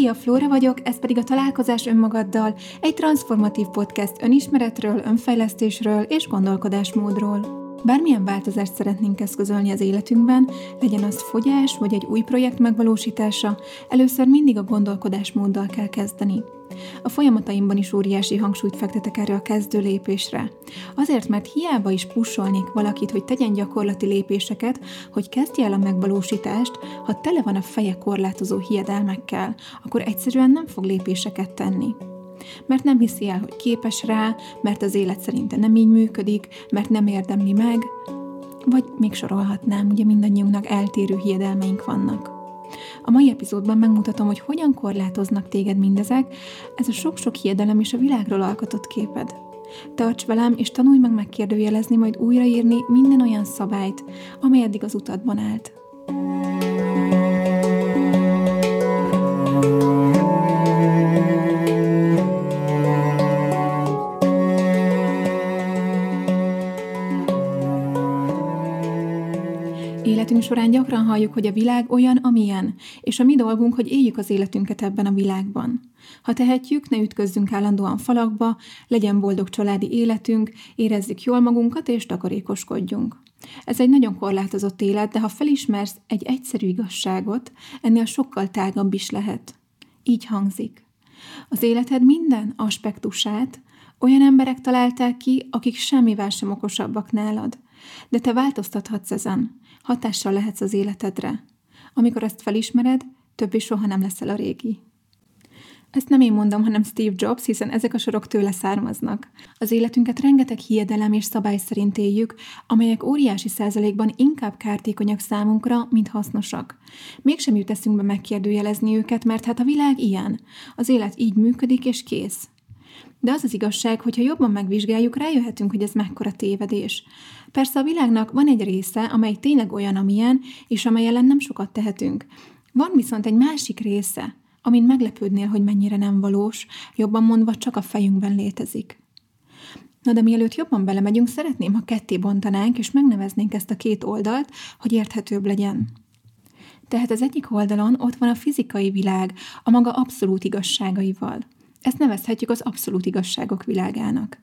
Szia, Flóra vagyok, ez pedig a Találkozás Önmagaddal, egy transformatív podcast önismeretről, önfejlesztésről és gondolkodásmódról. Bármilyen változást szeretnénk eszközölni az életünkben, legyen az fogyás vagy egy új projekt megvalósítása, először mindig a gondolkodásmóddal kell kezdeni. A folyamataimban is óriási hangsúlyt fektetek erre a kezdő lépésre. Azért, mert hiába is pusolnék valakit, hogy tegyen gyakorlati lépéseket, hogy kezdje el a megvalósítást, ha tele van a feje korlátozó hiedelmekkel, akkor egyszerűen nem fog lépéseket tenni. Mert nem hiszi el, hogy képes rá, mert az élet szerinte nem így működik, mert nem érdemli meg, vagy még sorolhatnám, ugye mindannyiunknak eltérő hiedelmeink vannak. A mai epizódban megmutatom, hogy hogyan korlátoznak téged mindezek, ez a sok-sok hiedelem és a világról alkotott képed. Tarts velem, és tanulj meg megkérdőjelezni, majd újraírni minden olyan szabályt, amely eddig az utadban állt. Életünk során gyakran halljuk, hogy a világ olyan, amilyen, és a mi dolgunk, hogy éljük az életünket ebben a világban. Ha tehetjük, ne ütközzünk állandóan falakba, legyen boldog családi életünk, érezzük jól magunkat és takarékoskodjunk. Ez egy nagyon korlátozott élet, de ha felismersz egy egyszerű igazságot, ennél sokkal tágabb is lehet. Így hangzik. Az életed minden aspektusát olyan emberek találták ki, akik semmivel sem okosabbak nálad. De te változtathatsz ezen. Hatással lehetsz az életedre. Amikor ezt felismered, többé soha nem leszel a régi. Ezt nem én mondom, hanem Steve Jobs, hiszen ezek a sorok tőle származnak. Az életünket rengeteg hiedelem és szabály szerint éljük, amelyek óriási százalékban inkább kártékonyak számunkra, mint hasznosak. Mégsem jut eszünkbe megkérdőjelezni őket, mert hát a világ ilyen. Az élet így működik, és kész. De az az igazság, hogyha jobban megvizsgáljuk, rájöhetünk, hogy ez mekkora tévedés. Persze a világnak van egy része, amely tényleg olyan, amilyen, és amely ellen nem sokat tehetünk. Van viszont egy másik része, amin meglepődnél, hogy mennyire nem valós, jobban mondva csak a fejünkben létezik. Na de mielőtt jobban belemegyünk, szeretném, ha ketté bontanánk, és megneveznénk ezt a két oldalt, hogy érthetőbb legyen. Tehát az egyik oldalon ott van a fizikai világ, a maga abszolút igazságaival. Ezt nevezhetjük az abszolút igazságok világának.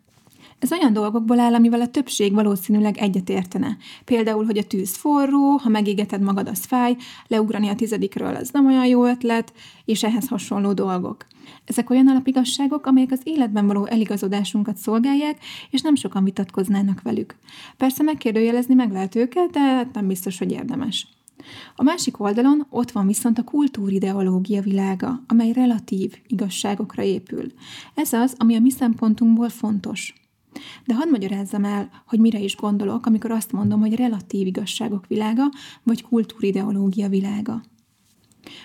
Ez olyan dolgokból áll, amivel a többség valószínűleg egyetértene. Például, hogy a tűz forró, ha megégeted magad, az fáj, leugrani a 10-dikről, az nem olyan jó ötlet, és ehhez hasonló dolgok. Ezek olyan alapigazságok, amelyek az életben való eligazodásunkat szolgálják, és nem sokan vitatkoznának velük. Persze megkérdőjelezni meg lehet őket, de nem biztos, hogy érdemes. A másik oldalon ott van viszont a kultúrideológia világa, amely relatív igazságokra épül. Ez az, ami a mi szempontunkból fontos. De hadd magyarázzam el, hogy mire is gondolok, amikor azt mondom, hogy relatív igazságok világa, vagy kultúrideológia világa.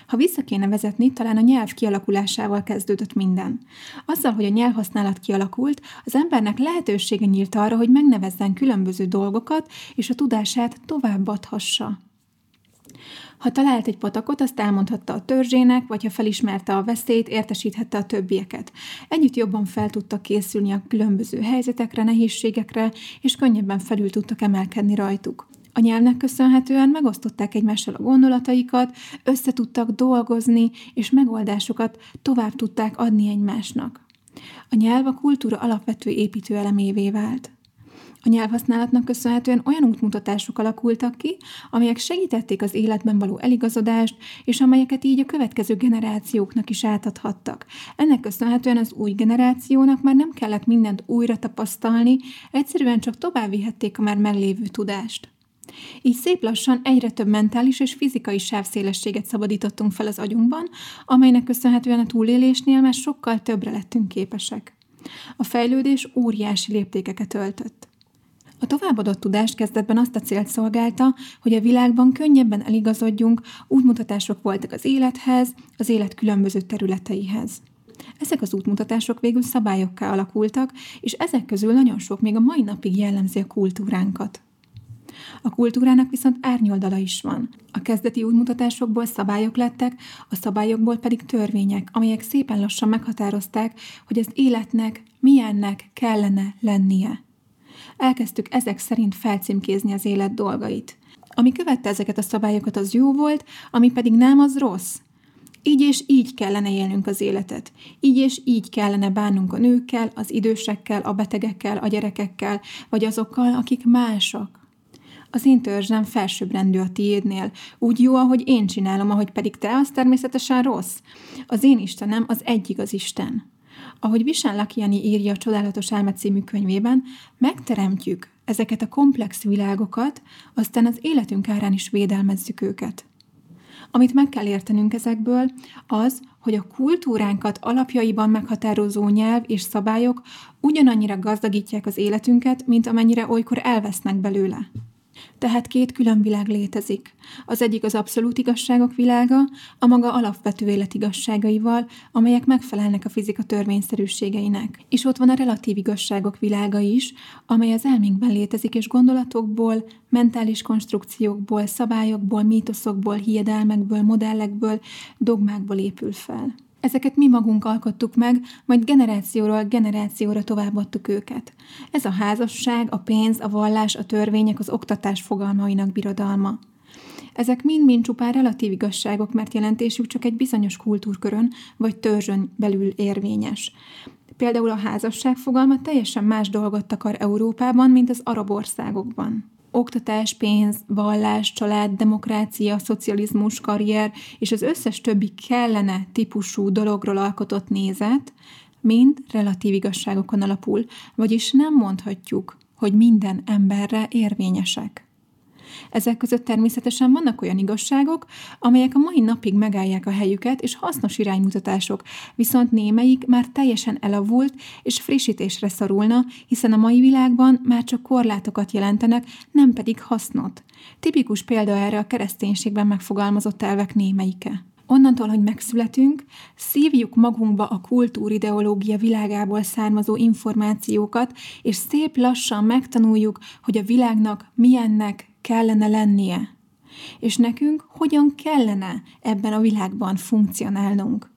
Ha vissza kéne vezetni, talán a nyelv kialakulásával kezdődött minden. Azzal, hogy a nyelvhasználat kialakult, az embernek lehetősége nyílt arra, hogy megnevezzen különböző dolgokat, és a tudását továbbadhassa. Ha talált egy patakot, azt elmondhatta a törzsének, vagy ha felismerte a veszélyt, értesíthette a többieket. Együtt jobban fel tudtak készülni a különböző helyzetekre, nehézségekre, és könnyebben felül tudtak emelkedni rajtuk. A nyelvnek köszönhetően megosztották egymással a gondolataikat, összetudtak dolgozni, és megoldásokat tovább tudták adni egymásnak. A nyelv a kultúra alapvető építőelemévé vált. A nyelvhasználatnak köszönhetően olyan útmutatások alakultak ki, amelyek segítették az életben való eligazodást, és amelyeket így a következő generációknak is átadhattak. Ennek köszönhetően az új generációnak már nem kellett mindent újra tapasztalni, egyszerűen csak továbbvihették a már meglévő tudást. Így szép lassan egyre több mentális és fizikai sávszélességet szabadítottunk fel az agyunkban, amelynek köszönhetően a túlélésnél már sokkal többre lettünk képesek. A fejlődés óriási léptékeket öltött. A továbbadott tudás kezdetben azt a célt szolgálta, hogy a világban könnyebben eligazodjunk, útmutatások voltak az élethez, az élet különböző területeihez. Ezek az útmutatások végül szabályokká alakultak, és ezek közül nagyon sok még a mai napig jellemzi a kultúránkat. A kultúrának viszont árnyoldala is van. A kezdeti útmutatásokból szabályok lettek, a szabályokból pedig törvények, amelyek szépen lassan meghatározták, hogy az életnek milyennek kellene lennie. Elkezdtük ezek szerint felcímkézni az élet dolgait. Ami követte ezeket a szabályokat, az jó volt, ami pedig nem, az rossz. Így és így kellene élnünk az életet. Így és így kellene bánnunk a nőkkel, az idősekkel, a betegekkel, a gyerekekkel, vagy azokkal, akik mások. Az én törzsem felsőbbrendű a tiédnél. Úgy jó, ahogy én csinálom, ahogy pedig te, az természetesen rossz. Az én Istenem az egyig az Isten. Ahogy Vishen Lakhiani írja a Csodálatos Elme című könyvében, megteremtjük ezeket a komplex világokat, aztán az életünk árán is védelmezzük őket. Amit meg kell értenünk ezekből, az, hogy a kultúránkat alapjaiban meghatározó nyelv és szabályok ugyanannyira gazdagítják az életünket, mint amennyire olykor elvesznek belőle. Tehát két külön világ létezik. Az egyik az abszolút igazságok világa, a maga alapvető élet igazságaival, amelyek megfelelnek a fizika törvényszerűségeinek. És ott van a relatív igazságok világa is, amely az elménkben létezik, és gondolatokból, mentális konstrukciókból, szabályokból, mítoszokból, hiedelmekből, modellekből, dogmákból épül fel. Ezeket mi magunk alkottuk meg, majd generációról generációra továbbadtuk őket. Ez a házasság, a pénz, a vallás, a törvények, az oktatás fogalmainak birodalma. Ezek mind-mind csupán relatív igazságok, mert jelentésük csak egy bizonyos kultúrkörön vagy törzsön belül érvényes. Például a házasság fogalma teljesen más dolgot akar Európában, mint az arab országokban. Oktatás, pénz, vallás, család, demokrácia, szocializmus, karrier és az összes többi kellene típusú dologról alkotott nézet mind relatív igazságokon alapul, vagyis nem mondhatjuk, hogy minden emberre érvényesek. Ezek között természetesen vannak olyan igazságok, amelyek a mai napig megállják a helyüket, és hasznos iránymutatások, viszont némelyik már teljesen elavult és frissítésre szorulna, hiszen a mai világban már csak korlátokat jelentenek, nem pedig hasznot. Tipikus példa erre a kereszténységben megfogalmazott elvek némelyike. Onnantól, hogy megszületünk, szívjuk magunkba a kultúrideológia világából származó információkat, és szép lassan megtanuljuk, hogy a világnak milyennek kellene lennie, és nekünk hogyan kellene ebben a világban funkcionálnunk.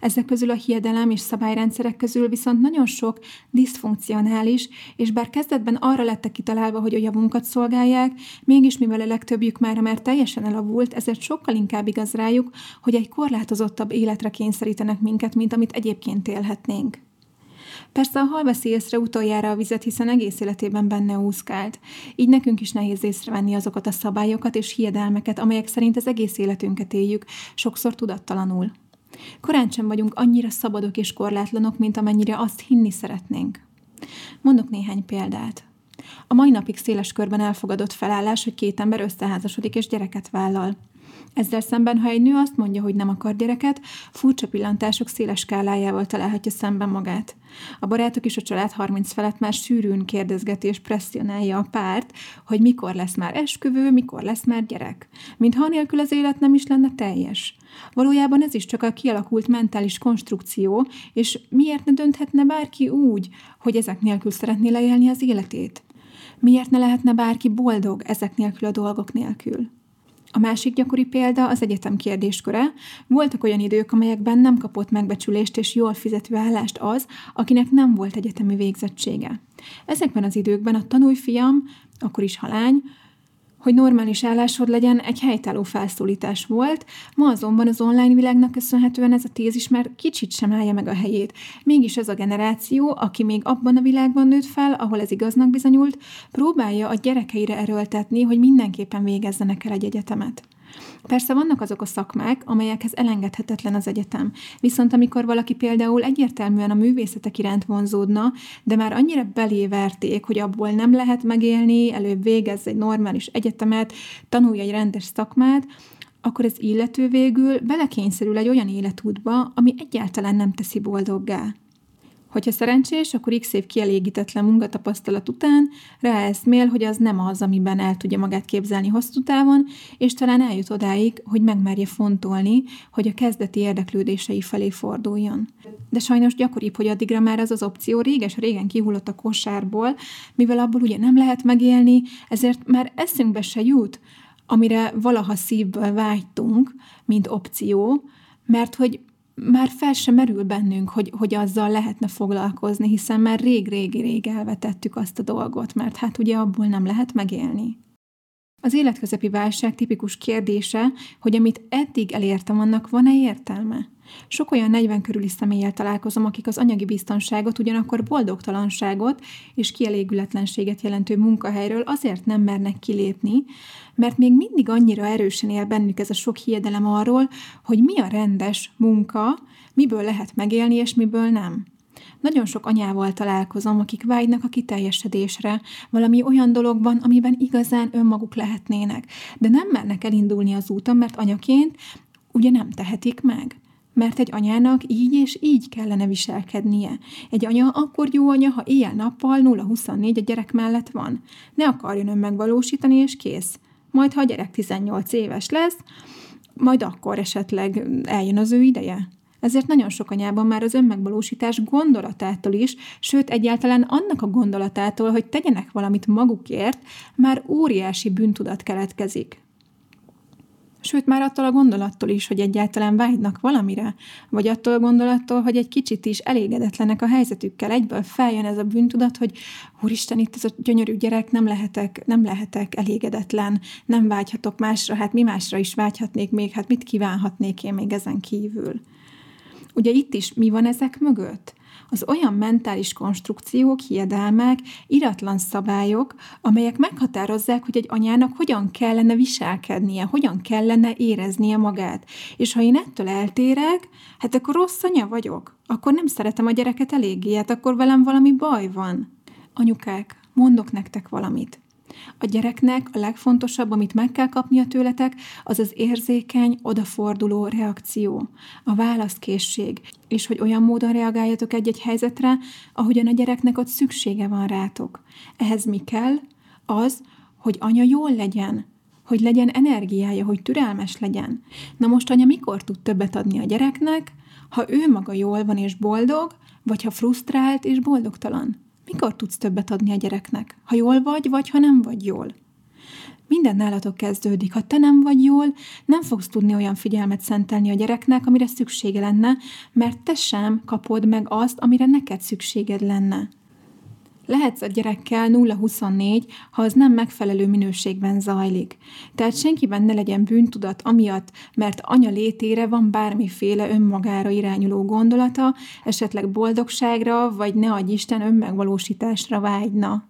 Ezek közül a hiedelem és szabályrendszerek közül viszont nagyon sok diszfunkcionális, és bár kezdetben arra lettek kitalálva, hogy a javunkat szolgálják, mégis mivel a legtöbbjük már teljesen elavult, ezért sokkal inkább igaz rájuk, hogy egy korlátozottabb életre kényszerítenek minket, mint amit egyébként élhetnénk. Persze a hal veszi észre utoljára a vizet, hiszen egész életében benne úszkált. Így nekünk is nehéz észrevenni azokat a szabályokat és hiedelmeket, amelyek szerint az egész életünket éljük, sokszor tudattalanul. Korántsem vagyunk annyira szabadok és korlátlanok, mint amennyire azt hinni szeretnénk. Mondok néhány példát. A mai napig széles körben elfogadott felállás, hogy két ember összeházasodik és gyereket vállal. Ezzel szemben, ha egy nő azt mondja, hogy nem akar gyereket, furcsa pillantások széles skálájával találhatja szemben magát. A barátok és a család 30 felett már sűrűn kérdezgeti és presszionálja a párt, hogy mikor lesz már esküvő, mikor lesz már gyerek. Mintha nélkül az élet nem is lenne teljes. Valójában ez is csak a kialakult mentális konstrukció, és miért ne dönthetne bárki úgy, hogy ezek nélkül szeretné leélni az életét? Miért ne lehetne bárki boldog ezek nélkül a dolgok nélkül? A másik gyakori példa az egyetem kérdésköre. Voltak olyan idők, amelyekben nem kapott megbecsülést és jól fizető állást az, akinek nem volt egyetemi végzettsége. Ezekben az időkben a tanulfiam, akkor is halány, hogy normális állásod legyen, egy helytálló felszólítás volt, ma azonban az online világnak köszönhetően ez a tézis már kicsit sem állja meg a helyét. Mégis ez a generáció, aki még abban a világban nőtt fel, ahol ez igaznak bizonyult, próbálja a gyerekeire erőltetni, hogy mindenképpen végezzenek el egy egyetemet. Persze vannak azok a szakmák, amelyekhez elengedhetetlen az egyetem, viszont amikor valaki például egyértelműen a művészetek iránt vonzódna, de már annyira beléverték, hogy abból nem lehet megélni, előbb végezz egy normális egyetemet, tanulj egy rendes szakmát, akkor ez illető végül belekényszerül egy olyan életútba, ami egyáltalán nem teszi boldoggá. Hogyha szerencsés, akkor x év kielégítetlen munkatapasztalat után ráeszmél, hogy az nem az, amiben el tudja magát képzelni hosszú távon, és talán eljut odáig, hogy megmerje fontolni, hogy a kezdeti érdeklődései felé forduljon. De sajnos gyakoribb, hogy addigra már az az opció régen kihullott a kosárból, mivel abból ugye nem lehet megélni, ezért már eszünkbe se jut, amire valaha szívből vágytunk, mint opció, mert hogy már fel sem merül bennünk, hogy azzal lehetne foglalkozni, hiszen már rég elvetettük azt a dolgot, mert hát ugye abból nem lehet megélni. Az életközepi válság tipikus kérdése, hogy amit eddig elértem, annak van-e értelme? Sok olyan 40 körüli személlyel találkozom, akik az anyagi biztonságot, ugyanakkor boldogtalanságot és kielégületlenséget jelentő munkahelyről azért nem mernek kilépni, mert még mindig annyira erősen él bennük ez a sok hiedelem arról, hogy mi a rendes munka, miből lehet megélni és miből nem. Nagyon sok anyával találkozom, akik vágynak a kiteljesedésre, valami olyan dologban, amiben igazán önmaguk lehetnének, de nem mernek elindulni az úton, mert anyaként ugye nem tehetik meg. Mert egy anyának így és így kellene viselkednie. Egy anya akkor jó anya, ha éjjel-nappal 0-24 a gyerek mellett van. Ne akarjon önmegvalósítani, és kész. Majd, ha a gyerek 18 éves lesz, majd akkor esetleg eljön az ő ideje. Ezért nagyon sok anyában már az önmegvalósítás gondolatától is, sőt egyáltalán annak a gondolatától, hogy tegyenek valamit magukért, már óriási bűntudat keletkezik. Sőt, már attól a gondolattól is, hogy egyáltalán vágynak valamire, vagy attól a gondolattól, hogy egy kicsit is elégedetlenek a helyzetükkel, egyből feljön ez a bűntudat, hogy úristen, itt ez a gyönyörű gyerek, nem lehetek elégedetlen, nem vágyhatok másra, hát mi másra is vágyhatnék még, hát mit kívánhatnék én még ezen kívül. Ugye itt is mi van ezek mögött? Az olyan mentális konstrukciók, hiedelmek, iratlan szabályok, amelyek meghatározzák, hogy egy anyának hogyan kellene viselkednie, hogyan kellene éreznie magát. És ha én ettől eltérek, hát akkor rossz anya vagyok, akkor nem szeretem a gyereket eléggé, hát akkor velem valami baj van. Anyukák, mondok nektek valamit. A gyereknek a legfontosabb, amit meg kell kapnia tőletek, az az érzékeny, odaforduló reakció, a válaszkészség, és hogy olyan módon reagáljatok egy-egy helyzetre, ahogyan a gyereknek ott szüksége van rátok. Ehhez mi kell? Az, hogy anya jól legyen, hogy legyen energiája, hogy türelmes legyen. Na most anya mikor tud többet adni a gyereknek, ha ő maga jól van és boldog, vagy ha frusztrált és boldogtalan? Mikor tudsz többet adni a gyereknek? Ha jól vagy, vagy ha nem vagy jól? Minden nálatok kezdődik. Ha te nem vagy jól, nem fogsz tudni olyan figyelmet szentelni a gyereknek, amire szüksége lenne, mert te sem kapod meg azt, amire neked szükséged lenne. Lehetsz a gyerekkel 0-24, ha az nem megfelelő minőségben zajlik. Tehát senkiben ne legyen bűntudat amiatt, mert anya létére van bármiféle önmagára irányuló gondolata, esetleg boldogságra, vagy ne adj Isten önmegvalósításra vágyna.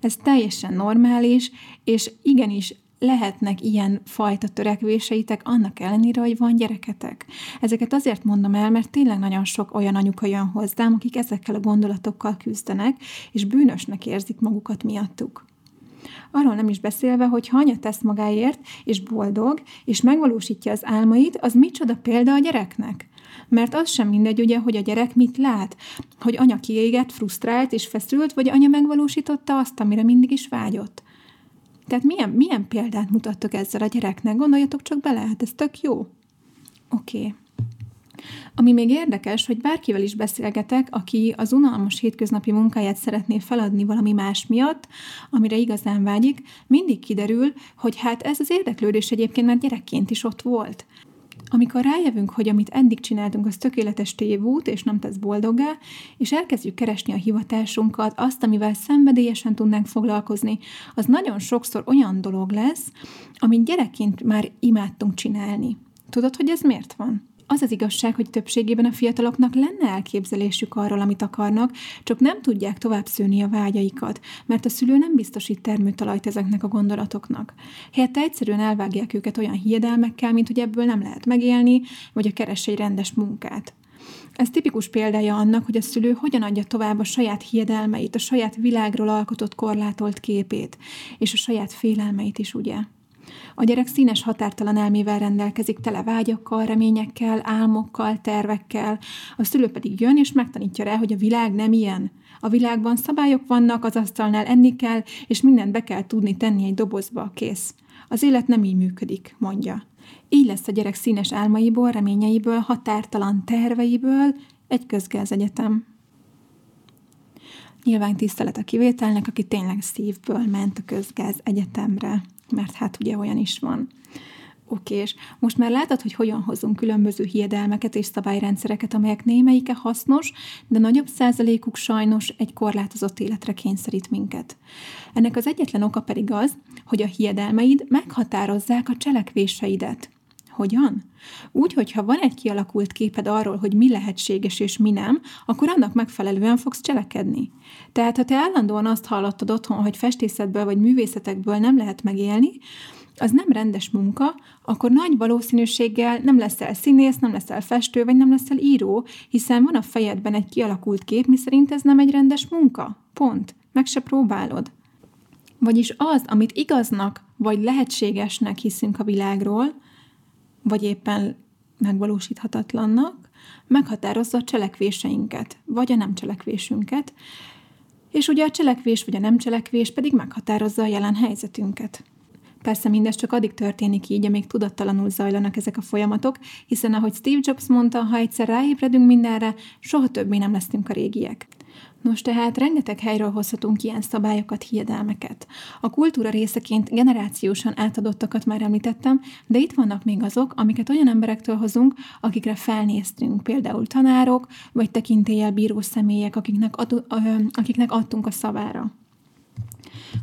Ez teljesen normális, és igenis lehetnek ilyen fajta törekvéseitek annak ellenére, hogy van gyereketek. Ezeket azért mondom el, mert tényleg nagyon sok olyan anyuka jön hozzám, akik ezekkel a gondolatokkal küzdenek, és bűnösnek érzik magukat miattuk. Arról nem is beszélve, hogy ha anya tesz magáért, és boldog, és megvalósítja az álmait, az micsoda példa a gyereknek. Mert az sem mindegy, ugye, hogy a gyerek mit lát, hogy anya kiégett, frusztrált és feszült, vagy anya megvalósította azt, amire mindig is vágyott. Tehát milyen példát mutattok ezzel a gyereknek? Gondoljatok csak bele, hát ez tök jó. Oké. Ami még érdekes, hogy bárkivel is beszélgetek, aki az unalmas hétköznapi munkáját szeretné feladni valami más miatt, amire igazán vágyik, mindig kiderül, hogy hát ez az érdeklődés egyébként már gyerekként is ott volt. Amikor rájövünk, hogy amit eddig csináltunk, az tökéletes tévút, és nem tesz boldoggá, és elkezdjük keresni a hivatásunkat, azt, amivel szenvedélyesen tudnánk foglalkozni, az nagyon sokszor olyan dolog lesz, amit gyerekként már imádtunk csinálni. Tudod, hogy ez miért van? Az az igazság, hogy többségében a fiataloknak lenne elképzelésük arról, amit akarnak, csak nem tudják tovább szőni a vágyaikat, mert a szülő nem biztosít termőtalajt ezeknek a gondolatoknak. Helyette egyszerűen elvágják őket olyan hiedelmekkel, mint hogy ebből nem lehet megélni, vagy a keres egy rendes munkát. Ez tipikus példája annak, hogy a szülő hogyan adja tovább a saját hiedelmeit, a saját világról alkotott korlátolt képét, és a saját félelmeit is, ugye? A gyerek színes, határtalan elmével rendelkezik, tele vágyakkal, reményekkel, álmokkal, tervekkel. A szülő pedig jön és megtanítja rá, hogy a világ nem ilyen. A világban szabályok vannak, az asztalnál enni kell, és mindent be kell tudni tenni egy dobozba, kész. Az élet nem így működik, mondja. Így lesz a gyerek színes álmaiból, reményeiből, határtalan terveiből egy közgázegyetem. Nyilván tisztelet a kivételnek, aki tényleg szívből ment a közgázegyetemre. Mert hát ugye olyan is van. okés. Most már látod, hogy hogyan hozunk különböző hiedelmeket és szabályrendszereket, amelyek némelyike hasznos, de nagyobb százalékuk sajnos egy korlátozott életre kényszerít minket. Ennek az egyetlen oka pedig az, hogy a hiedelmeid meghatározzák a cselekvéseidet. Hogyan? Úgy, hogyha van egy kialakult képed arról, hogy mi lehetséges és mi nem, akkor annak megfelelően fogsz cselekedni. Tehát, ha te állandóan azt hallottad otthon, hogy festészetből vagy művészetekből nem lehet megélni, az nem rendes munka, akkor nagy valószínűséggel nem leszel színész, nem leszel festő, vagy nem leszel író, hiszen van a fejedben egy kialakult kép, miszerint ez nem egy rendes munka. Pont. Meg se próbálod. Vagyis az, amit igaznak vagy lehetségesnek hiszünk a világról, vagy éppen megvalósíthatatlannak, meghatározza a cselekvéseinket, vagy a nem cselekvésünket, és ugye a cselekvés vagy a nem cselekvés pedig meghatározza a jelen helyzetünket. Persze mindez csak addig történik így, amíg tudattalanul zajlanak ezek a folyamatok, hiszen ahogy Steve Jobs mondta, ha egyszer ráébredünk mindenre, soha többé nem leszünk a régiek. Nos, tehát rengeteg helyről hozhatunk ilyen szabályokat, hiedelmeket. A kultúra részeként generációsan átadottakat már említettem, de itt vannak még azok, amiket olyan emberektől hozunk, akikre felnéztünk, például tanárok, vagy tekintéllyel bíró személyek, akiknek adtunk a szavára.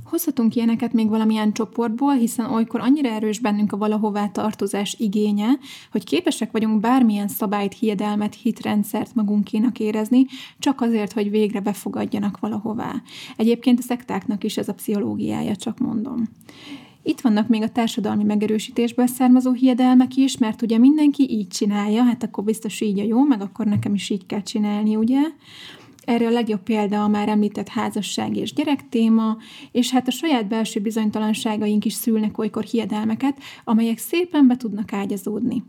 Hozhatunk ilyeneket még valamilyen csoportból, hiszen olykor annyira erős bennünk a valahová tartozás igénye, hogy képesek vagyunk bármilyen szabályt, hiedelmet, hitrendszert magunkénak érezni, csak azért, hogy végre befogadjanak valahová. Egyébként a szektáknak is ez a pszichológiája, csak mondom. Itt vannak még a társadalmi megerősítésből származó hiedelmek is, mert ugye mindenki így csinálja, hát akkor biztos így a jó, meg akkor nekem is így kell csinálni, ugye? Erre a legjobb példa a már említett házasság és gyerek téma, és hát a saját belső bizonytalanságaink is szülnek olykor hiedelmeket, amelyek szépen be tudnak ágyazódni.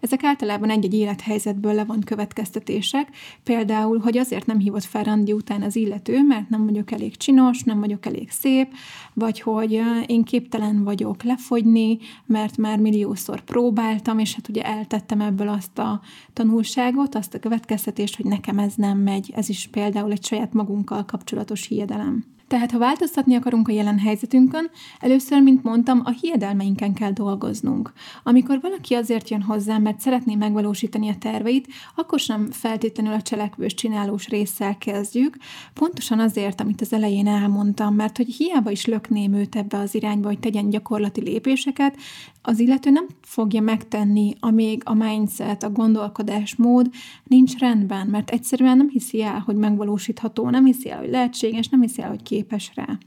Ezek általában egy-egy élethelyzetből levont következtetések, például, hogy azért nem hívott fel randi után az illető, mert nem vagyok elég csinos, nem vagyok elég szép, vagy hogy én képtelen vagyok lefogyni, mert már milliószor próbáltam, és hát ugye eltettem ebből azt a tanulságot, azt a következtetést, hogy nekem ez nem megy. Ez is például egy saját magunkkal kapcsolatos hiedelem. Tehát, ha változtatni akarunk a jelen helyzetünkön, először, mint mondtam, a hiedelmeinken kell dolgoznunk. Amikor valaki azért jön hozzám, mert szeretné megvalósítani a terveit, akkor sem feltétlenül a cselekvős-csinálós résszel kezdjük, pontosan azért, amit az elején elmondtam, mert hogy hiába is lökném őt ebbe az irányba, hogy tegyen gyakorlati lépéseket, az illető nem fogja megtenni, amíg a mindset, a gondolkodásmód nincs rendben, mert egyszerűen nem hiszi el, hogy megvalósítható, nem hiszi el, hogy lehetséges, nem hiszi el, hogy képes rá.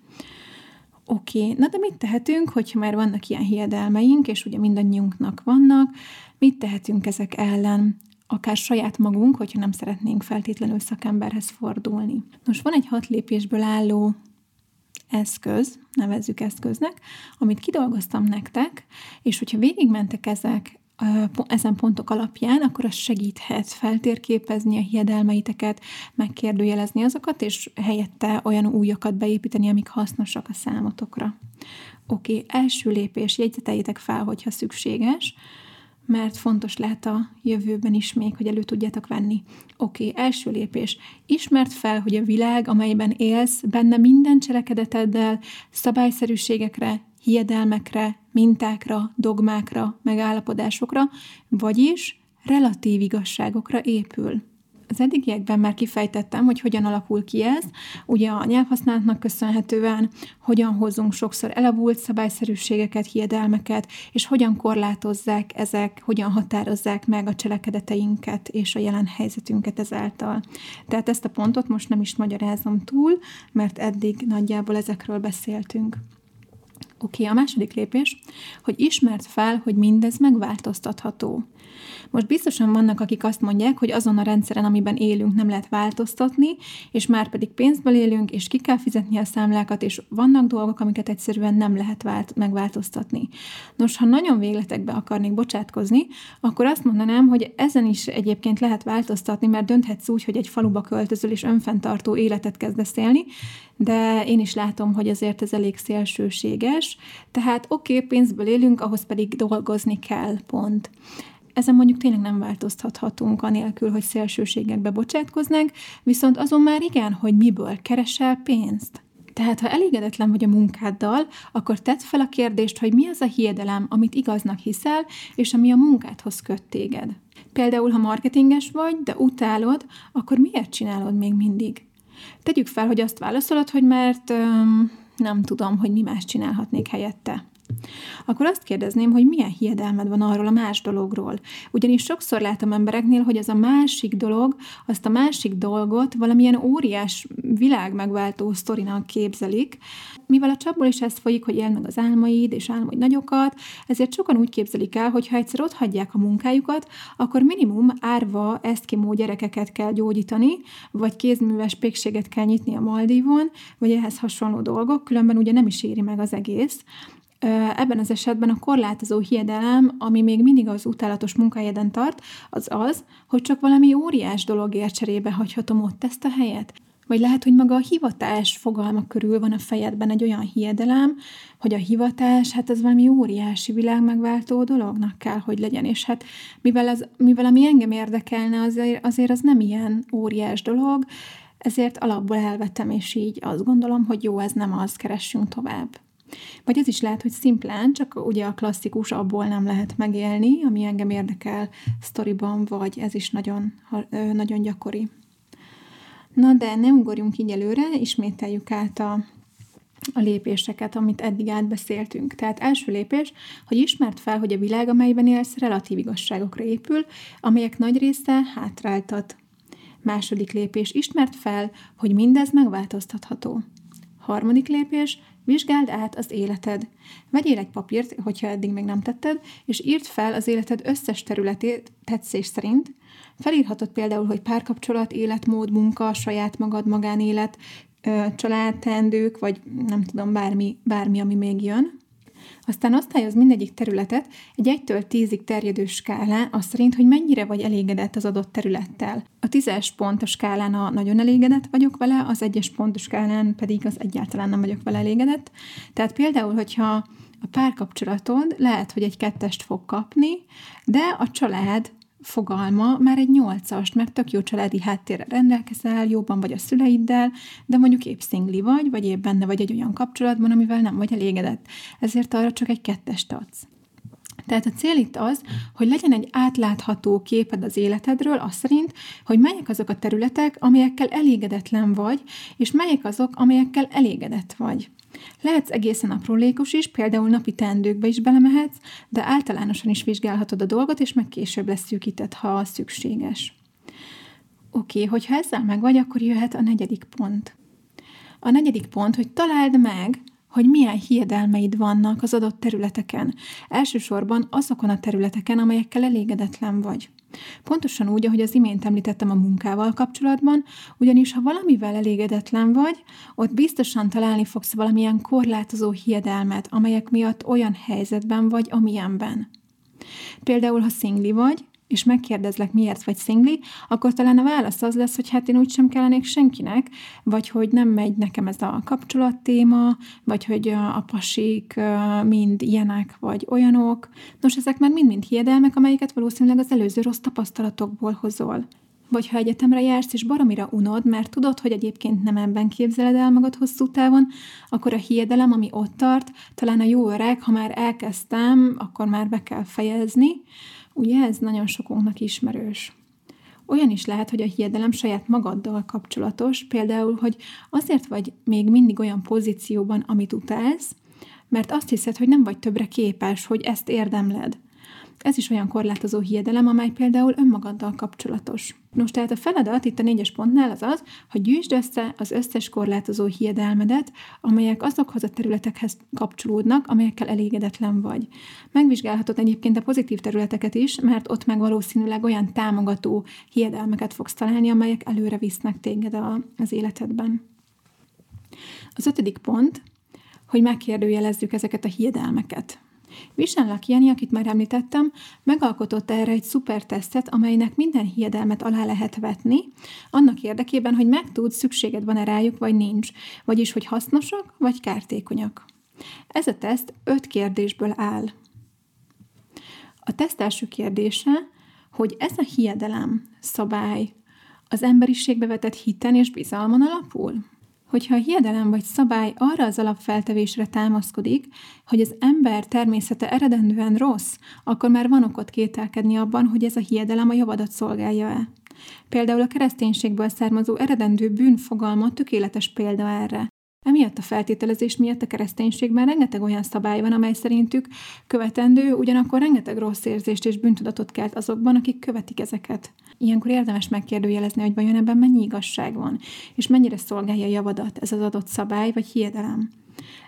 Oké, na de mit tehetünk, hogyha már vannak ilyen hiedelmeink, és ugye mindannyiunknak vannak, mit tehetünk ezek ellen? Akár saját magunk, hogyha nem szeretnénk feltétlenül szakemberhez fordulni. Nos, van egy 6 lépésből álló eszköz, nevezzük eszköznek, amit kidolgoztam nektek, és hogyha végigmentek ezen pontok alapján, akkor az segíthet feltérképezni a hiedelmeiteket, megkérdőjelezni azokat, és helyette olyan újakat beépíteni, amik hasznosak a számotokra. Oké, első lépés, jegyzeteljétek fel, hogyha szükséges, mert fontos lehet a jövőben is még, hogy elő tudjátok venni. Oké, első lépés. Ismerd fel, hogy a világ, amelyben élsz, benne minden cselekedeteddel, szabályszerűségekre, hiedelmekre, mintákra, dogmákra, megállapodásokra, vagyis relatív igazságokra épül. Az eddigiekben már kifejtettem, hogy hogyan alakul ki ez, ugye a nyelvhasználatnak köszönhetően, hogyan hozunk sokszor elavult szabályszerűségeket, hiedelmeket, és hogyan korlátozzák ezek, hogyan határozzák meg a cselekedeteinket és a jelen helyzetünket ezáltal. Tehát ezt a pontot most nem is magyarázom túl, mert eddig nagyjából ezekről beszéltünk. Oké, a második lépés, hogy ismerd fel, hogy mindez megváltoztatható. Most biztosan vannak, akik azt mondják, hogy azon a rendszeren, amiben élünk, nem lehet változtatni, és már pedig pénzből élünk, és ki kell fizetni a számlákat, és vannak dolgok, amiket egyszerűen nem lehet megváltoztatni. Nos, ha nagyon végletekbe akarnék bocsátkozni, akkor azt mondanám, hogy ezen is egyébként lehet változtatni, mert dönthetsz úgy, hogy egy faluba költözöl, és önfenntartó életet kezdesz élni, de én is látom, hogy azért ez elég szélsőséges, tehát oké, pénzből élünk, ahhoz pedig dolgozni kell, pont. Ezen mondjuk tényleg nem változtathatunk anélkül, hogy szélsőségekbe bocsátkoznánk, viszont azon már igen, hogy miből keresel pénzt. Tehát, ha elégedetlen vagy a munkáddal, akkor tedd fel a kérdést, hogy mi az a hiedelem, amit igaznak hiszel, és ami a munkádhoz köt téged. Például, ha marketinges vagy, de utálod, akkor miért csinálod még mindig? Tegyük fel, hogy azt válaszolod, hogy mert nem tudom, hogy mi más csinálhatnék helyette. Akkor azt kérdezném, hogy milyen hiedelmed van arról a más dologról. Ugyanis sokszor látom embereknél, hogy ez a másik dolog, azt a másik dolgot valamilyen óriás világmegváltó sztorinak képzelik. Mivel a csapból is ez folyik, hogy éld meg az álmaid, és álmodj nagyokat, ezért sokan úgy képzelik el, hogy ha egyszer otthagyják a munkájukat, akkor minimum árva eszkimó gyerekeket kell gyógyítani, vagy kézműves pékséget kell nyitni a Maldívon, vagy ehhez hasonló dolgok, különben ugye nem is éri meg az egész. Ebben az esetben a korlátozó hiedelem, ami még mindig az utálatos munkahelyeden tart, az az, hogy csak valami óriás dologért cserébe hagyhatom ott ezt a helyet. Vagy lehet, hogy maga a hivatás fogalma körül van a fejedben egy olyan hiedelem, hogy a hivatás, hát ez valami óriási világmegváltó dolognak kell, hogy legyen. És hát mivel ami engem érdekelne, azért az nem ilyen óriás dolog, ezért alapból elvettem, és így azt gondolom, hogy jó, ez nem az, keressünk tovább. Vagy ez is lehet, hogy szimplán, csak ugye a klasszikus abból nem lehet megélni, ami engem érdekel sztoriban, vagy ez is nagyon, nagyon gyakori. Na de ne ugorjunk így előre, ismételjük át a lépéseket, amit eddig átbeszéltünk. Tehát első lépés, hogy ismerd fel, hogy a világ, amelyben élsz, relatív igazságokra épül, amelyek nagy része hátráltat. Második lépés, ismerd fel, hogy mindez megváltoztatható. Harmadik lépés, vizsgáld át az életed. Vegyél egy papírt, hogyha eddig még nem tetted, és írd fel az életed összes területét tetszés szerint. Felírhatod például, hogy párkapcsolat, életmód, munka, saját magad, magánélet, család, teendők, vagy nem tudom, bármi, ami még jön. Aztán osztályozd mindegyik területet egy 1-től 10-ig terjedő skálán, azt szerint, hogy mennyire vagy elégedett az adott területtel. A 10-es pontos skálán a nagyon elégedett vagyok vele, az 1-es pontos skálán pedig az egyáltalán nem vagyok vele elégedett. Tehát például, hogyha a párkapcsolatod lehet, hogy egy 2-est fog kapni, de a család fogalma már egy 8-ast, mert tök jó családi háttérre rendelkezel, jóban vagy a szüleiddel, de mondjuk épp szingli vagy épp benne vagy egy olyan kapcsolatban, amivel nem vagy elégedett. Ezért arra csak egy 2-est adsz. Tehát a cél itt az, hogy legyen egy átlátható képed az életedről, azt szerint, hogy melyek azok a területek, amelyekkel elégedetlen vagy, és melyek azok, amelyekkel elégedett vagy. Lehetsz egészen aprólékos is, például napi teendőkbe is belemehetsz, de általánosan is vizsgálhatod a dolgot, és meg később leszűkíted, ha szükséges. Oké, hogyha ezzel megvagy, akkor jöhet a 4. pont. A 4. pont, hogy találd meg, hogy milyen hiedelmeid vannak az adott területeken. Elsősorban azokon a területeken, amelyekkel elégedetlen vagy. Pontosan úgy, ahogy az imént említettem a munkával kapcsolatban, ugyanis ha valamivel elégedetlen vagy, ott biztosan találni fogsz valamilyen korlátozó hiedelmet, amelyek miatt olyan helyzetben vagy, amilyenben. Például, ha szingli vagy, és megkérdezlek, miért vagy szingli, akkor talán a válasz az lesz, hogy hát én úgysem kellenék senkinek, vagy hogy nem megy nekem ez a kapcsolat téma, vagy hogy a pasik mind ilyenek, vagy olyanok. Nos, ezek már mind-mind hiedelmek, amelyeket valószínűleg az előző rossz tapasztalatokból hozol. Vagy ha egyetemre jársz, és baromira unod, mert tudod, hogy egyébként nem ebben képzeled el magad hosszú távon, akkor a hiedelem, ami ott tart, talán a jó öreg, ha már elkezdtem, akkor már be kell fejezni. Ugye ez nagyon sokunknak ismerős. Olyan is lehet, hogy a hiedelem saját magaddal kapcsolatos, például, hogy azért vagy még mindig olyan pozícióban, amit utálsz, mert azt hiszed, hogy nem vagy többre képes, hogy ezt érdemled. Ez is olyan korlátozó hiedelem, amely például önmagaddal kapcsolatos. Nos, tehát a feladat itt a 4-es pontnál az az, hogy gyűjtsd össze az összes korlátozó hiedelmedet, amelyek azokhoz a területekhez kapcsolódnak, amelyekkel elégedetlen vagy. Megvizsgálhatod egyébként a pozitív területeket is, mert ott meg valószínűleg olyan támogató hiedelmeket fogsz találni, amelyek előre visznek téged az életedben. Az 5. pont, hogy megkérdőjelezzük ezeket a hiedelmeket. Vishen Lakhiani, akit már említettem, megalkotott erre egy szupertesztet, amelynek minden hiedelmet alá lehet vetni, annak érdekében, hogy megtudd, szükséged van-e rájuk, vagy nincs, vagyis, hogy hasznosak, vagy kártékonyak. Ez a teszt 5 kérdésből áll. A teszt első kérdése, hogy ez a hiedelem, szabály, az emberiségbe vetett hiten és bizalmon alapul? hogyha a hiedelem vagy szabály arra az alapfeltevésre támaszkodik, hogy az ember természete eredendően rossz, akkor már van okot kételkedni abban, hogy ez a hiedelem a javadat szolgálja-e. Például a kereszténységből származó eredendő bűnfogalma tökéletes példa erre. Emiatt a feltételezés miatt a kereszténységben rengeteg olyan szabály van, amely szerintük követendő, ugyanakkor rengeteg rossz érzést és bűntudatot kelt azokban, akik követik ezeket. Ilyenkor érdemes megkérdőjelezni, hogy vajon ebben mennyi igazság van, és mennyire szolgálja javadat ez az adott szabály vagy hiedelem.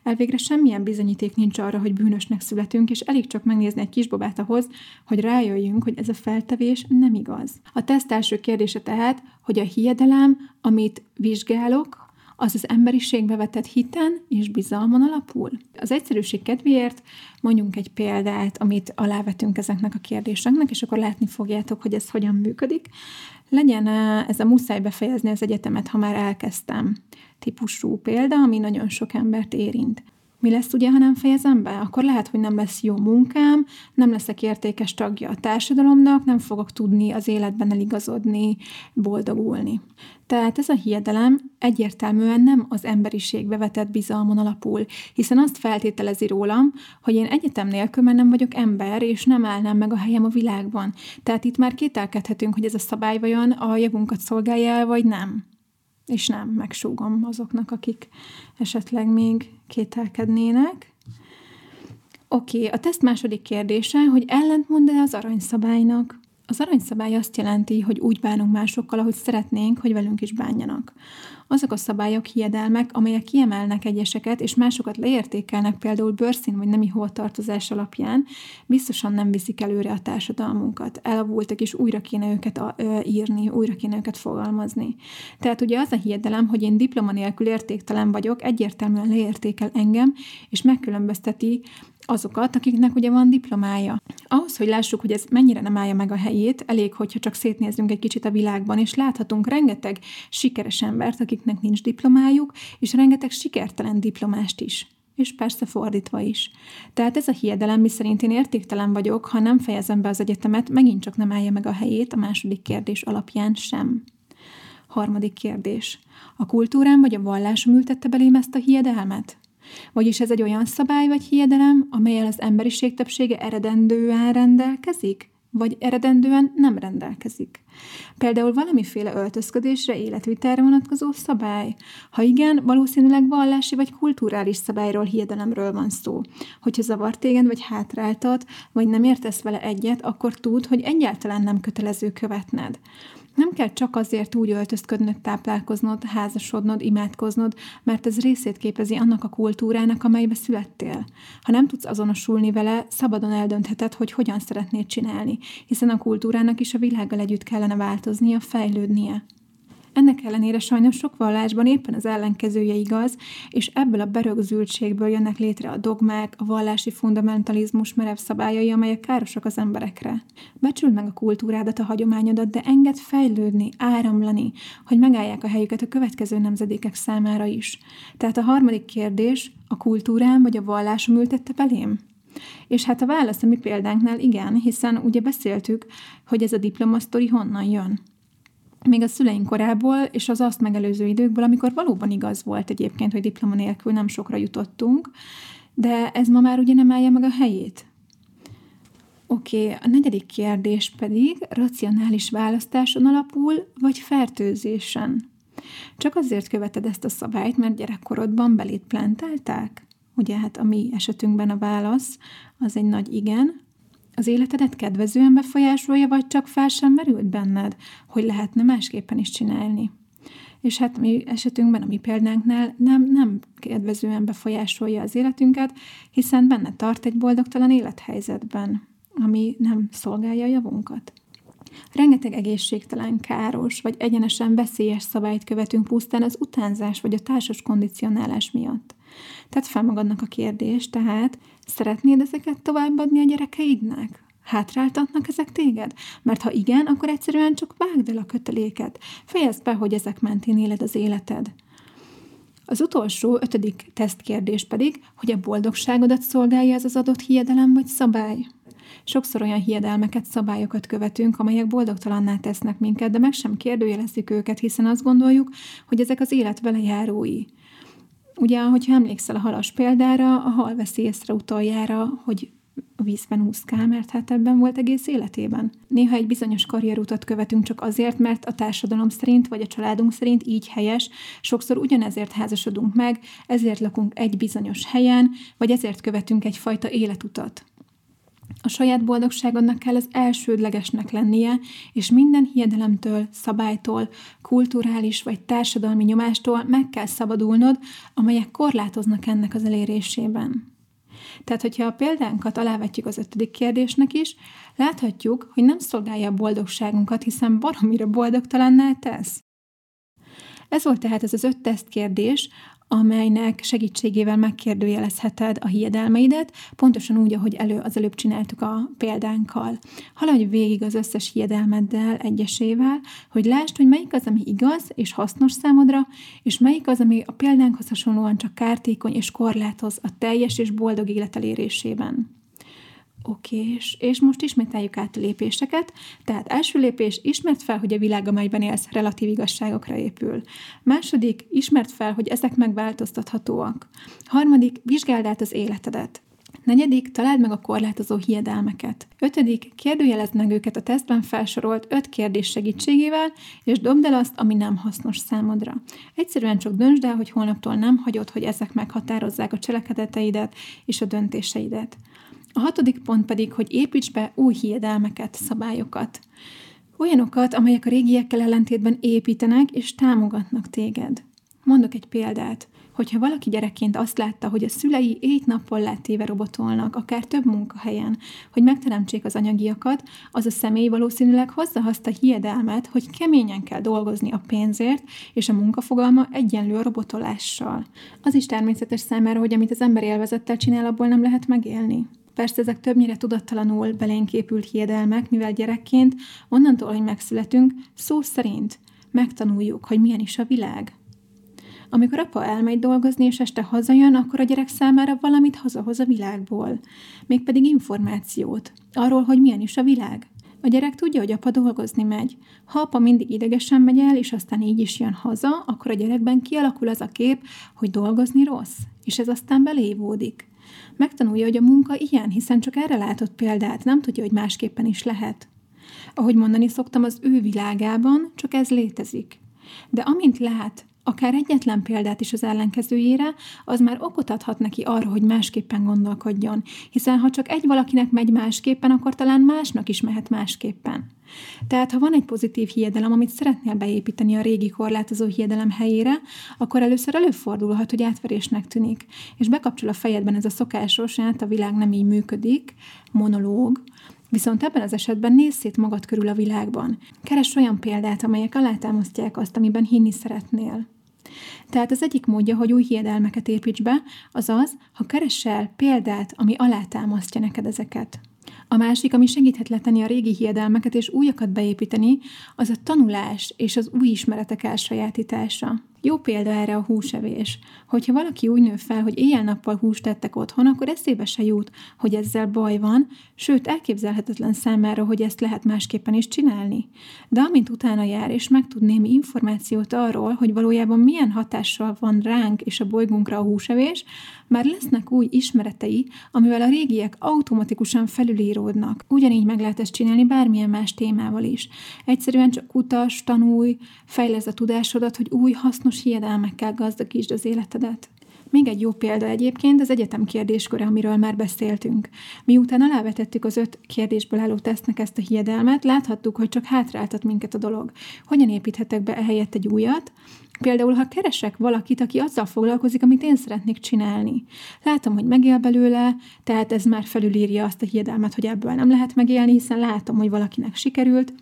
Elvégre semmilyen bizonyíték nincs arra, hogy bűnösnek születünk, és elég csak megnézni egy kisbabát ahhoz, hogy rájöjjünk, hogy ez a feltevés nem igaz. A teszt első kérdése tehát, hogy a hiedelem, amit vizsgálok, az az emberiségbe vetett hiten és bizalmon alapul. Az egyszerűség kedvéért mondjunk egy példát, amit alávetünk ezeknek a kérdéseknek, és akkor látni fogjátok, hogy ez hogyan működik. Legyen ez a muszáj befejezni az egyetemet, ha már elkezdtem típusú példa, ami nagyon sok embert érint. Mi lesz ugye, ha nem fejezem be? Akkor lehet, hogy nem lesz jó munkám, nem leszek értékes tagja a társadalomnak, nem fogok tudni az életben eligazodni, boldogulni. Tehát ez a hiedelem egyértelműen nem az emberiségbe vetett bizalmon alapul, hiszen azt feltételezi rólam, hogy én egyetem nélkül már nem vagyok ember, és nem állnám meg a helyem a világban. Tehát itt már kételkedhetünk, hogy ez a szabály vajon a javunkat szolgálja el, vagy nem. És nem, megsúgom azoknak, akik esetleg még kételkednének. Oké, a teszt második kérdése, hogy ellentmond-e az aranyszabálynak? Az aranyszabály azt jelenti, hogy úgy bánunk másokkal, ahogy szeretnénk, hogy velünk is bánjanak. Azok a szabályok, hiedelmek, amelyek kiemelnek egyeseket, és másokat leértékelnek például bőrszín vagy nemi hovatartozás alapján, biztosan nem viszik előre a társadalmunkat. Elavultak, és újra kéne őket írni, újra kéne őket fogalmazni. Tehát ugye az a hiedelem, hogy én diploma nélkül értéktelen vagyok, egyértelműen leértékel engem, és megkülönbözteti azokat, akiknek ugye van diplomája. Ahhoz, hogy lássuk, hogy ez mennyire nem állja meg a helyét, elég, hogyha csak szétnézzünk egy kicsit a világban, és láthatunk rengeteg sikeres embert, akiknek nincs diplomájuk, és rengeteg sikertelen diplomást is. És persze fordítva is. Tehát ez a hiedelem, miszerint én értéktelen vagyok, ha nem fejezem be az egyetemet, megint csak nem állja meg a helyét a második kérdés alapján sem. Harmadik kérdés. A kultúrám vagy a vallásom ültette belém ezt a hiedelmet? Vagyis ez egy olyan szabály vagy hiedelem, amelyel az emberiség többsége eredendően rendelkezik, vagy eredendően nem rendelkezik. Például valamiféle öltözködésre, életvitelre vonatkozó szabály. Ha igen, valószínűleg vallási vagy kulturális szabályról, hiedelemről van szó. Hogyha zavar téged, vagy hátráltat, vagy nem értesz vele egyet, akkor tudd, hogy egyáltalán nem kötelező követned. Nem kell csak azért úgy öltözködnöd, táplálkoznod, házasodnod, imádkoznod, mert ez részét képezi annak a kultúrának, amelybe születtél. Ha nem tudsz azonosulni vele, szabadon eldöntheted, hogy hogyan szeretnéd csinálni, hiszen a kultúrának is a világgal együtt kellene változnia, fejlődnie. Ennek ellenére sajnos sok vallásban éppen az ellenkezője igaz, és ebből a berögzültségből jönnek létre a dogmák, a vallási fundamentalizmus merev szabályai, amelyek károsak az emberekre. Becsüld meg a kultúrádat, a hagyományodat, de engedd fejlődni, áramlani, hogy megállják a helyüket a következő nemzedékek számára is. Tehát a harmadik kérdés, a kultúrám vagy a vallásom ültette belém? És hát a válasz a mi példánknál igen, hiszen ugye beszéltük, hogy ez a diplomasztori honnan jön. Még a szüleink korából és az azt megelőző időkből, amikor valóban igaz volt egyébként, hogy diploma nélkül nem sokra jutottunk, de ez ma már ugye nem állja meg a helyét. Oké, a negyedik kérdés pedig racionális választáson alapul, vagy fertőzésen. Csak azért követed ezt a szabályt, mert gyerekkorodban beléd plántálták? Ugye hát a mi esetünkben a válasz az egy nagy igen. Az életedet kedvezően befolyásolja, vagy csak fel sem merült benned, hogy lehetne másképpen is csinálni. És hát mi esetünkben, a mi példánknál nem kedvezően befolyásolja az életünket, hiszen benne tart egy boldogtalan élethelyzetben, ami nem szolgálja a javunkat. Rengeteg egészségtelen, káros vagy egyenesen veszélyes szabályt követünk pusztán az utánzás vagy a társas kondicionálás miatt. Tedd fel magadnak a kérdést, tehát szeretnéd ezeket továbbadni a gyerekeidnek? Hátráltatnak ezek téged? Mert ha igen, akkor egyszerűen csak vágd el a köteléket. Fejezd be, hogy ezek mentén éled az életed. Az utolsó, ötödik tesztkérdés pedig, hogy a boldogságodat szolgálja ez az adott hiedelem vagy szabály. Sokszor olyan hiedelmeket, szabályokat követünk, amelyek boldogtalanná tesznek minket, de meg sem kérdőjelezzük őket, hiszen azt gondoljuk, hogy ezek az élet velejárói. Ugye, hogyha emlékszel a halas példára, a hal veszi észre utoljára, hogy a vízben úszkál, mert hát ebben volt egész életében. Néha egy bizonyos karrierutat követünk csak azért, mert a társadalom szerint, vagy a családunk szerint így helyes, sokszor ugyanezért házasodunk meg, ezért lakunk egy bizonyos helyen, vagy ezért követünk egyfajta életutat. A saját boldogságodnak kell az elsődlegesnek lennie, és minden hiedelemtől, szabálytól, kulturális vagy társadalmi nyomástól meg kell szabadulnod, amelyek korlátoznak ennek az elérésében. Tehát, hogyha a példánkat alávetjük az 5. kérdésnek is, láthatjuk, hogy nem szolgálja a boldogságunkat, hiszen baromira boldogtalanná tesz. Ez volt tehát ez az 5 tesztkérdés, amelynek segítségével megkérdőjelezheted a hiedelmeidet, pontosan úgy, ahogy az előbb csináltuk a példánkkal. Haladj végig az összes hiedelmeddel egyesével, hogy lásd, hogy melyik az, ami igaz és hasznos számodra, és melyik az, ami a példánkhoz hasonlóan csak kártékony és korlátoz a teljes és boldog élet elérésében. Oké, és most ismételjük át a lépéseket. Tehát első lépés, ismerd fel, hogy a világ, amelyben élsz, relatív igazságokra épül. Második, ismerd fel, hogy ezek megváltoztathatóak. Harmadik, vizsgáld át az életedet. Negyedik, találd meg a korlátozó hiedelmeket. Ötödik, kérdőjelezd meg őket a tesztben felsorolt 5 kérdés segítségével, és dobd el azt, ami nem hasznos számodra. Egyszerűen csak döntsd el, hogy holnaptól nem hagyod, hogy ezek meghatározzák a cselekedeteidet és a döntéseidet. A 6. pont pedig, hogy építs be új hiedelmeket, szabályokat. Olyanokat, amelyek a régiekkel ellentétben építenek és támogatnak téged. Mondok egy példát. Hogyha valaki gyerekként azt látta, hogy a szülei éjt-nappal láttéve robotolnak, akár több munkahelyen, hogy megteremtsék az anyagiakat, az a személy valószínűleg hozzahozta hiedelmet, hogy keményen kell dolgozni a pénzért, és a munkafogalma egyenlő a robotolással. Az is természetes számára, hogy amit az ember élvezettel csinál, abból nem lehet megélni. Persze ezek többnyire tudattalanul belénk épült hiedelmek, mivel gyerekként, onnantól, hogy megszületünk, szó szerint megtanuljuk, hogy milyen is a világ. Amikor apa elmegy dolgozni, és este hazajön, akkor a gyerek számára valamit hazahoz a világból. Mégpedig információt. Arról, hogy milyen is a világ. A gyerek tudja, hogy apa dolgozni megy. Ha apa mindig idegesen megy el, és aztán így is jön haza, akkor a gyerekben kialakul az a kép, hogy dolgozni rossz. És ez aztán belévódik. Megtanulja, hogy a munka ilyen, hiszen csak erre látott példát, nem tudja, hogy másképpen is lehet. Ahogy mondani szoktam, az ő világában csak ez létezik. De amint lát, akár egyetlen példát is az ellenkezőjére, az már okot adhat neki arra, hogy másképpen gondolkodjon. Hiszen ha csak egy valakinek megy másképpen, akkor talán másnak is mehet másképpen. Tehát, ha van egy pozitív hiedelem, amit szeretnél beépíteni a régi korlátozó hiedelem helyére, akkor először előfordulhat, hogy átverésnek tűnik. És bekapcsol a fejedben ez a szokásos, hát a világ nem így működik, monológ. Viszont ebben az esetben nézz szét magad körül a világban. Keres olyan példát, amelyek alátámasztják azt, amiben hinni szeretnél. Tehát az egyik módja, hogy új hiedelmeket építs be, az az, ha keresel példát, ami alátámasztja neked ezeket. A másik, ami segíthet letenni a régi hiedelmeket és újakat beépíteni, az a tanulás és az új ismeretek elsajátítása. Jó példa erre a húsevés. Hogyha valaki úgy nő fel, hogy éjjel-nappal húst ettek otthon, akkor eszébe se jut, hogy ezzel baj van, sőt, elképzelhetetlen számára, hogy ezt lehet másképpen is csinálni. De amint utána jár és megtud némi információt arról, hogy valójában milyen hatással van ránk és a bolygónkra a húsevés, már lesznek új ismeretei, amivel a régiek automatikusan felülíródnak. Ugyanígy meg lehet ezt csinálni bármilyen más témával is. Egyszerűen csak kutas, tanulj, fejleszd a tudásodat, hogy új hasznos hiedelmekkel gazdagítsd az életedet. Még egy jó példa egyébként az egyetem kérdésköre, amiről már beszéltünk. Miután alávetettük az 5 kérdésből álló tesztnek ezt a hiedelmet, láthattuk, hogy csak hátráltat minket a dolog. Hogyan építhetek be ehelyett egy újat? Például, ha keresek valakit, aki azzal foglalkozik, amit én szeretnék csinálni. Látom, hogy megél belőle, tehát ez már felülírja azt a hiedelmet, hogy ebből nem lehet megélni, hiszen látom, hogy valakinek sikerült,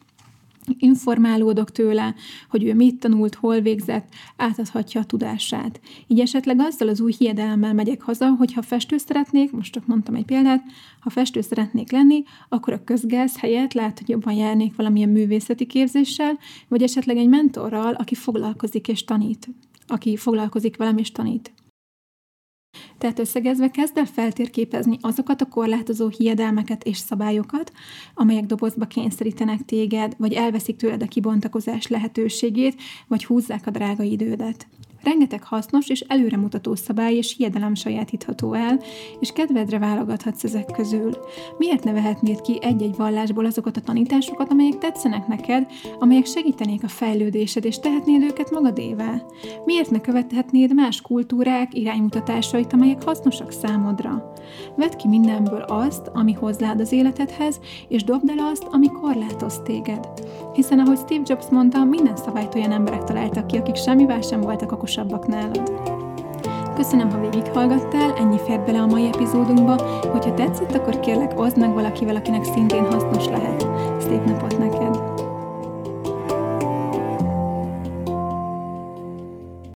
informálódok tőle, hogy ő mit tanult, hol végzett, átadhatja a tudását. Így esetleg azzal az új hiedelemmel megyek haza, hogy ha festő szeretnék, most csak mondtam egy példát, ha festő szeretnék lenni, akkor a közgáz helyett lehet, hogy jobban járnék valamilyen művészeti képzéssel, vagy esetleg egy mentorral, aki foglalkozik velem és tanít. Tehát összegezve kezd el feltérképezni azokat a korlátozó hiedelmeket és szabályokat, amelyek dobozba kényszerítenek téged, vagy elveszik tőled a kibontakozás lehetőségét, vagy húzzák a drága idődet. Rengeteg hasznos és előremutató szabály és hiedelem sajátítható el, és kedvedre válogathatsz ezek közül. Miért ne vehetnéd ki egy-egy vallásból azokat a tanításokat, amelyek tetszenek neked, amelyek segítenék a fejlődésed, és tehetnéd őket magadévá? Miért ne követhetnéd más kultúrák iránymutatásait, amelyek hasznosak számodra? Vedd ki mindenből azt, ami hozzád az életedhez, és dobd el azt, ami korlátoz téged. Hiszen, ahogy Steve Jobs mondta, minden szabályt olyan emberek találtak ki, akik semmivel sem voltak okosabbak nálad. Köszönöm, ha végighallgattál, ennyi fért bele a mai epizódunkba, hogyha tetszett, akkor kérlek, oszd meg valakivel, akinek szintén hasznos lehet. Szép napot neked!